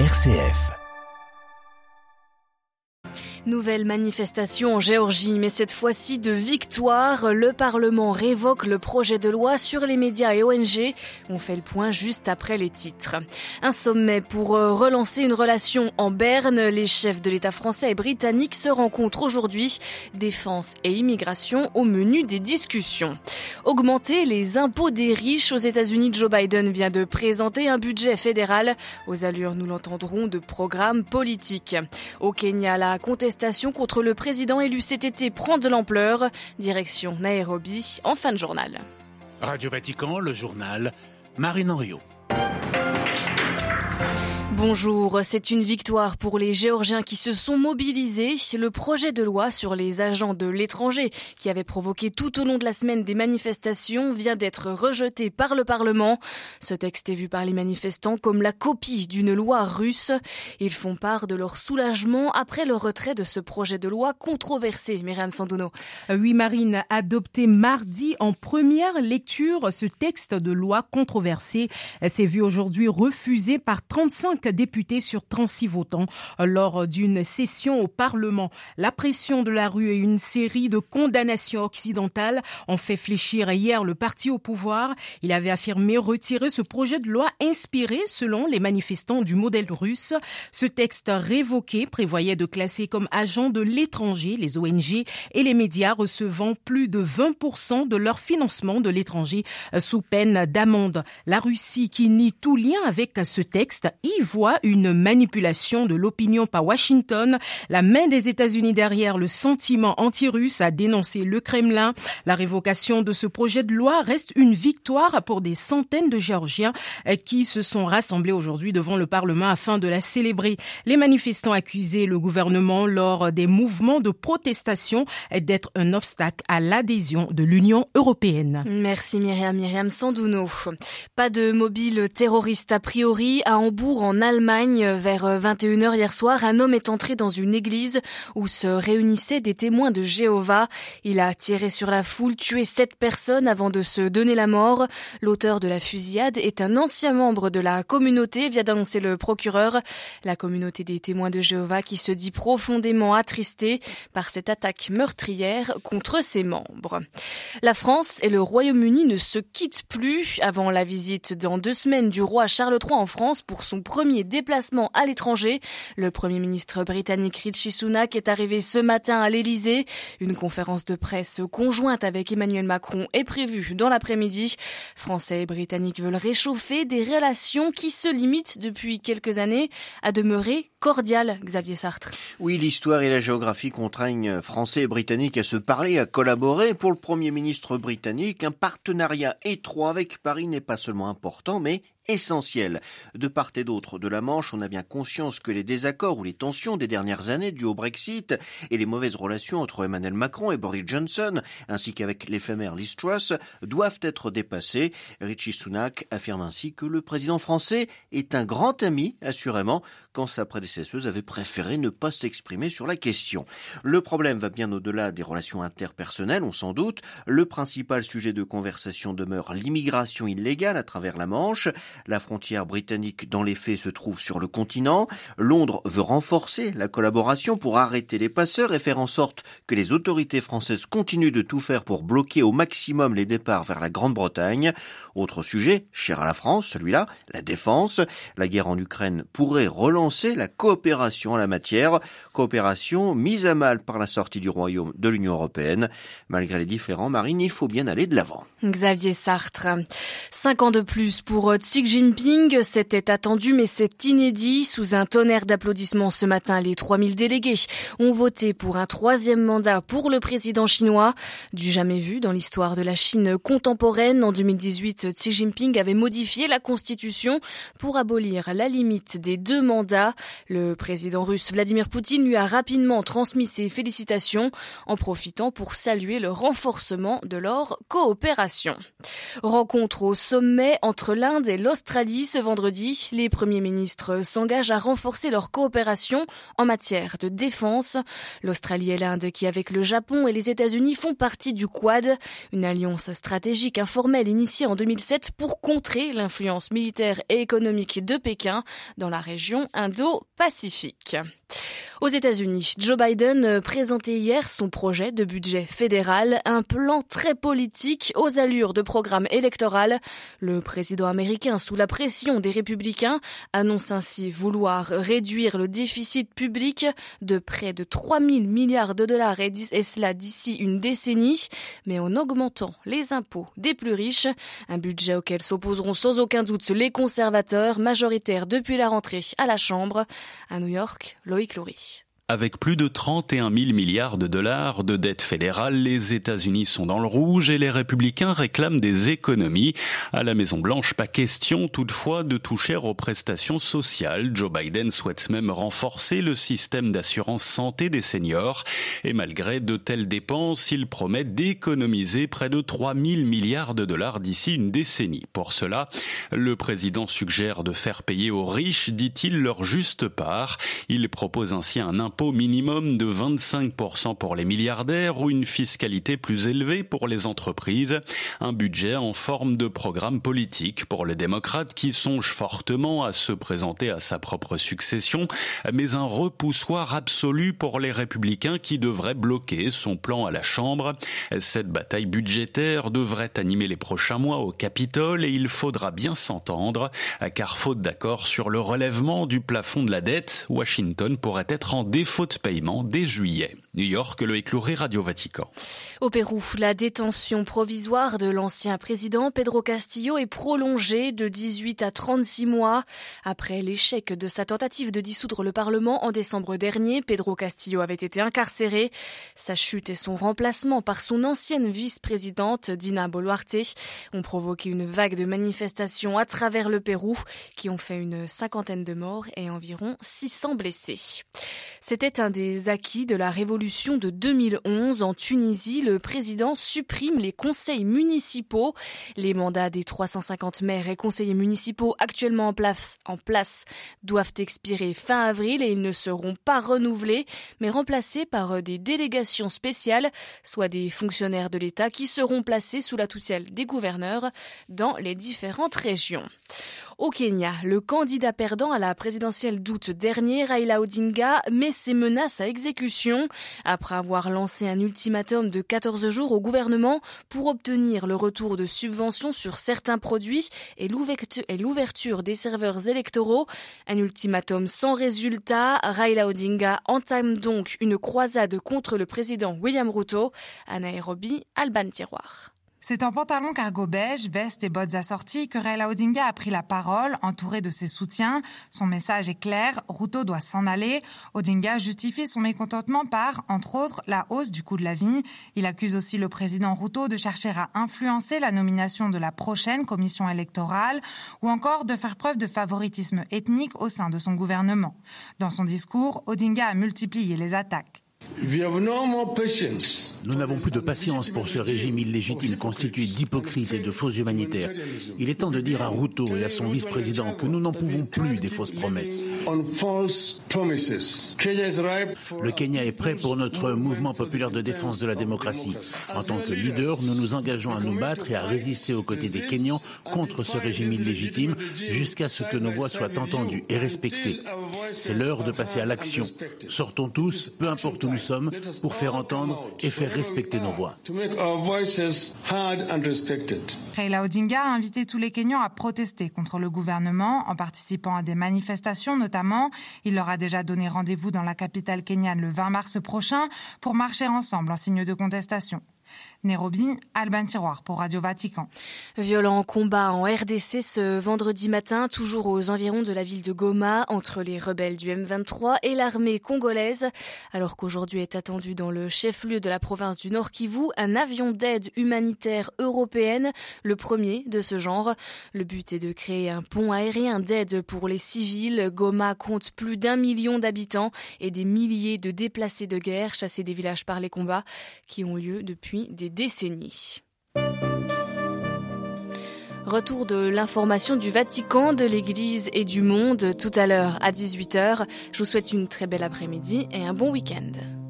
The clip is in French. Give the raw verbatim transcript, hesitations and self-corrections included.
R C F. Nouvelle manifestation en Géorgie, mais cette fois-ci de victoire. Le Parlement révoque le projet de loi sur les médias et O N G. On fait le point juste après les titres. Un sommet pour relancer une relation en Berne. Les chefs de l'État français et britannique se rencontrent aujourd'hui. Défense et immigration au menu des discussions. Augmenter les impôts des riches aux États-Unis, Joe Biden vient de présenter un budget fédéral. Aux allures, nous l'entendrons, de programmes politiques. Au Kenya, la contestation contre le président élu cet été prend de l'ampleur. Direction Nairobi en fin de journal. Radio Vatican, le journal, Marine Henriot. Bonjour, c'est une victoire pour les Géorgiens qui se sont mobilisés. Le projet de loi sur les agents de l'étranger qui avait provoqué tout au long de la semaine des manifestations vient d'être rejeté par le Parlement. Ce texte est vu par les manifestants comme la copie d'une loi russe. Ils font part de leur soulagement après le retrait de ce projet de loi controversé. Myriam Sandounou. Oui, Marine, adopté mardi en première lecture, ce texte de loi controversé s'est vu aujourd'hui refusé par trente-cinq députés sur trente-six votants lors d'une session au Parlement. La pression de la rue et une série de condamnations occidentales ont fait fléchir hier le parti au pouvoir. Il avait affirmé retirer ce projet de loi inspiré, selon les manifestants, du modèle russe. Ce texte révoqué prévoyait de classer comme agents de l'étranger les O N G et les médias recevant plus de vingt pour cent de leur financement de l'étranger sous peine d'amende. La Russie, qui nie tout lien avec ce texte, y voit une manipulation de l'opinion par Washington. La main des États-Unis derrière le sentiment anti-russe, a dénoncé le Kremlin. La révocation de ce projet de loi reste une victoire pour des centaines de Géorgiens qui se sont rassemblés aujourd'hui devant le Parlement afin de la célébrer. Les manifestants accusaient le gouvernement lors des mouvements de protestation d'être un obstacle à l'adhésion de l'Union européenne. Merci Myriam, Myriam Sandounou. Pas de mobile terroriste a priori à Hambourg en Allemagne. Vers vingt et une heures hier soir, un homme est entré dans une église où se réunissaient des témoins de Jéhovah. Il a tiré sur la foule, tué sept personnes avant de se donner la mort. L'auteur de la fusillade est un ancien membre de la communauté, vient d'annoncer le procureur. La communauté des témoins de Jéhovah qui se dit profondément attristée par cette attaque meurtrière contre ses membres. La France et le Royaume-Uni ne se quittent plus. Avant la visite dans deux semaines du roi Charles trois en France pour son premier Premier déplacement à l'étranger. Le Premier ministre britannique Rishi Sunak est arrivé ce matin à l'Elysée. Une conférence de presse conjointe avec Emmanuel Macron est prévue dans l'après-midi. Français et Britanniques veulent réchauffer des relations qui se limitent depuis quelques années à demeurer cordiales. Xavier Sartre. Oui, l'histoire et la géographie contraignent Français et Britanniques à se parler, à collaborer. Pour le Premier ministre britannique, un partenariat étroit avec Paris n'est pas seulement important, mais essentiel. De part et d'autre de la Manche, on a bien conscience que les désaccords ou les tensions des dernières années dues au Brexit et les mauvaises relations entre Emmanuel Macron et Boris Johnson, ainsi qu'avec l'éphémère Liz Truss, doivent être dépassées. Rishi Sunak affirme ainsi que le président français est un grand ami, assurément, quand sa prédécesseuse avait préféré ne pas s'exprimer sur la question. Le problème va bien au-delà des relations interpersonnelles, on s'en doute. Le principal sujet de conversation demeure l'immigration illégale à travers la Manche. La frontière britannique, dans les faits, se trouve sur le continent. Londres veut renforcer la collaboration pour arrêter les passeurs et faire en sorte que les autorités françaises continuent de tout faire pour bloquer au maximum les départs vers la Grande-Bretagne. Autre sujet, cher à la France, celui-là, la défense. La guerre en Ukraine pourrait relancer la coopération en la matière. Coopération mise à mal par la sortie du Royaume de l'Union européenne. Malgré les différends, Marine, il faut bien aller de l'avant. Xavier Sartre. Cinq ans de plus pour Xi Jinping, c'était attendu mais c'est inédit. Sous un tonnerre d'applaudissements ce matin, les trois mille délégués ont voté pour un troisième mandat pour le président chinois. Du jamais vu dans l'histoire de la Chine contemporaine, en deux mille dix-huit, Xi Jinping avait modifié la constitution pour abolir la limite des deux mandats. Le président russe Vladimir Poutine lui a rapidement transmis ses félicitations en profitant pour saluer le renforcement de leur coopération. Rencontre au sommet entre l'Inde et l'Australie. l'Australie ce vendredi. Les premiers ministres s'engagent à renforcer leur coopération en matière de défense. L'Australie et l'Inde qui, avec le Japon et les États-Unis, font partie du Quad, une alliance stratégique informelle initiée en deux mille sept pour contrer l'influence militaire et économique de Pékin dans la région Indo-Pacifique. Aux États-Unis, Joe Biden présentait hier son projet de budget fédéral, un plan très politique aux allures de programme électoral. Le président américain, sous la pression des républicains, annonce ainsi vouloir réduire le déficit public de près de trois mille milliards de dollars et cela d'ici une décennie, mais en augmentant les impôts des plus riches. Un budget auquel s'opposeront sans aucun doute les conservateurs, majoritaires depuis la rentrée à la Chambre. À New York, Loïc Loury. Avec plus de trente et un mille milliards de dollars de dette fédérale, les États-Unis sont dans le rouge et les républicains réclament des économies. À la Maison-Blanche, pas question toutefois de toucher aux prestations sociales. Joe Biden souhaite même renforcer le système d'assurance santé des seniors. Et malgré de telles dépenses, il promet d'économiser près de trois mille milliards de dollars d'ici une décennie. Pour cela, le président suggère de faire payer aux riches, dit-il, leur juste part. Il propose ainsi un impôt impôt minimum de vingt-cinq pour cent pour les milliardaires ou une fiscalité plus élevée pour les entreprises. Un budget en forme de programme politique pour les démocrates qui songent fortement à se présenter à sa propre succession, mais un repoussoir absolu pour les républicains qui devraient bloquer son plan à la Chambre. Cette bataille budgétaire devrait animer les prochains mois au Capitole et il faudra bien s'entendre, car faute d'accord sur le relèvement du plafond de la dette, Washington pourrait être en défaut de paiement dès juillet. New York, Loïc Loury, Radio Vatican. Au Pérou, la détention provisoire de l'ancien président Pedro Castillo est prolongée de dix-huit à trente-six mois. Après l'échec de sa tentative de dissoudre le Parlement en décembre dernier, Pedro Castillo avait été incarcéré. Sa chute et son remplacement par son ancienne vice-présidente Dina Boluarte ont provoqué une vague de manifestations à travers le Pérou qui ont fait une cinquantaine de morts et environ six cents blessés. C'était un des acquis de la révolution de deux mille onze. En Tunisie, le président supprime les conseils municipaux. Les mandats des trois cent cinquante maires et conseillers municipaux actuellement en place, en place doivent expirer fin avril et ils ne seront pas renouvelés, mais remplacés par des délégations spéciales, soit des fonctionnaires de l'État qui seront placés sous la tutelle des gouverneurs dans les différentes régions. Au Kenya, le candidat perdant à la présidentielle d'août dernier, Raila Odinga, met ses menaces à exécution. Après avoir lancé un ultimatum de quatorze jours au gouvernement pour obtenir le retour de subventions sur certains produits et l'ouverture des serveurs électoraux, un ultimatum sans résultat, Raila Odinga entame donc une croisade contre le président William Ruto. À Nairobi, Alban Tiroir. C'est en pantalon cargo beige, veste et bottes assorties que Raila Odinga a pris la parole, entouré de ses soutiens. Son message est clair, Ruto doit s'en aller. Odinga justifie son mécontentement par, entre autres, la hausse du coût de la vie. Il accuse aussi le président Ruto de chercher à influencer la nomination de la prochaine commission électorale ou encore de faire preuve de favoritisme ethnique au sein de son gouvernement. Dans son discours, Odinga a multiplié les attaques. Nous n'avons plus de patience pour ce régime illégitime constitué d'hypocrites et de faux humanitaires. Il est temps de dire à Ruto et à son vice-président que nous n'en pouvons plus des fausses promesses. Le Kenya est prêt pour notre mouvement populaire de défense de la démocratie. En tant que leader, nous nous engageons à nous battre et à résister aux côtés des Kenyans contre ce régime illégitime jusqu'à ce que nos voix soient entendues et respectées. C'est l'heure de passer à l'action. Sortons tous, peu importe où nous sommes, pour faire entendre et faire respecter nos voix. Raila Odinga a invité tous les Kenyans à protester contre le gouvernement en participant à des manifestations notamment. Il leur a déjà donné rendez-vous dans la capitale kenyane le vingt mars prochain pour marcher ensemble en signe de contestation. Nairobi, Alban Tiroir pour Radio Vatican. Violent combat en R D C ce vendredi matin, toujours aux environs de la ville de Goma, entre les rebelles du M vingt-trois et l'armée congolaise. Alors qu'aujourd'hui est attendu dans le chef-lieu de la province du Nord Kivu, un avion d'aide humanitaire européenne, le premier de ce genre. Le but est de créer un pont aérien d'aide pour les civils. Goma compte plus d'un million d'habitants et des milliers de déplacés de guerre chassés des villages par les combats qui ont lieu depuis des décennies. Retour de l'information du Vatican, de l'Église et du monde tout à l'heure à dix-huit heures. Je vous souhaite une très belle après-midi et un bon week-end.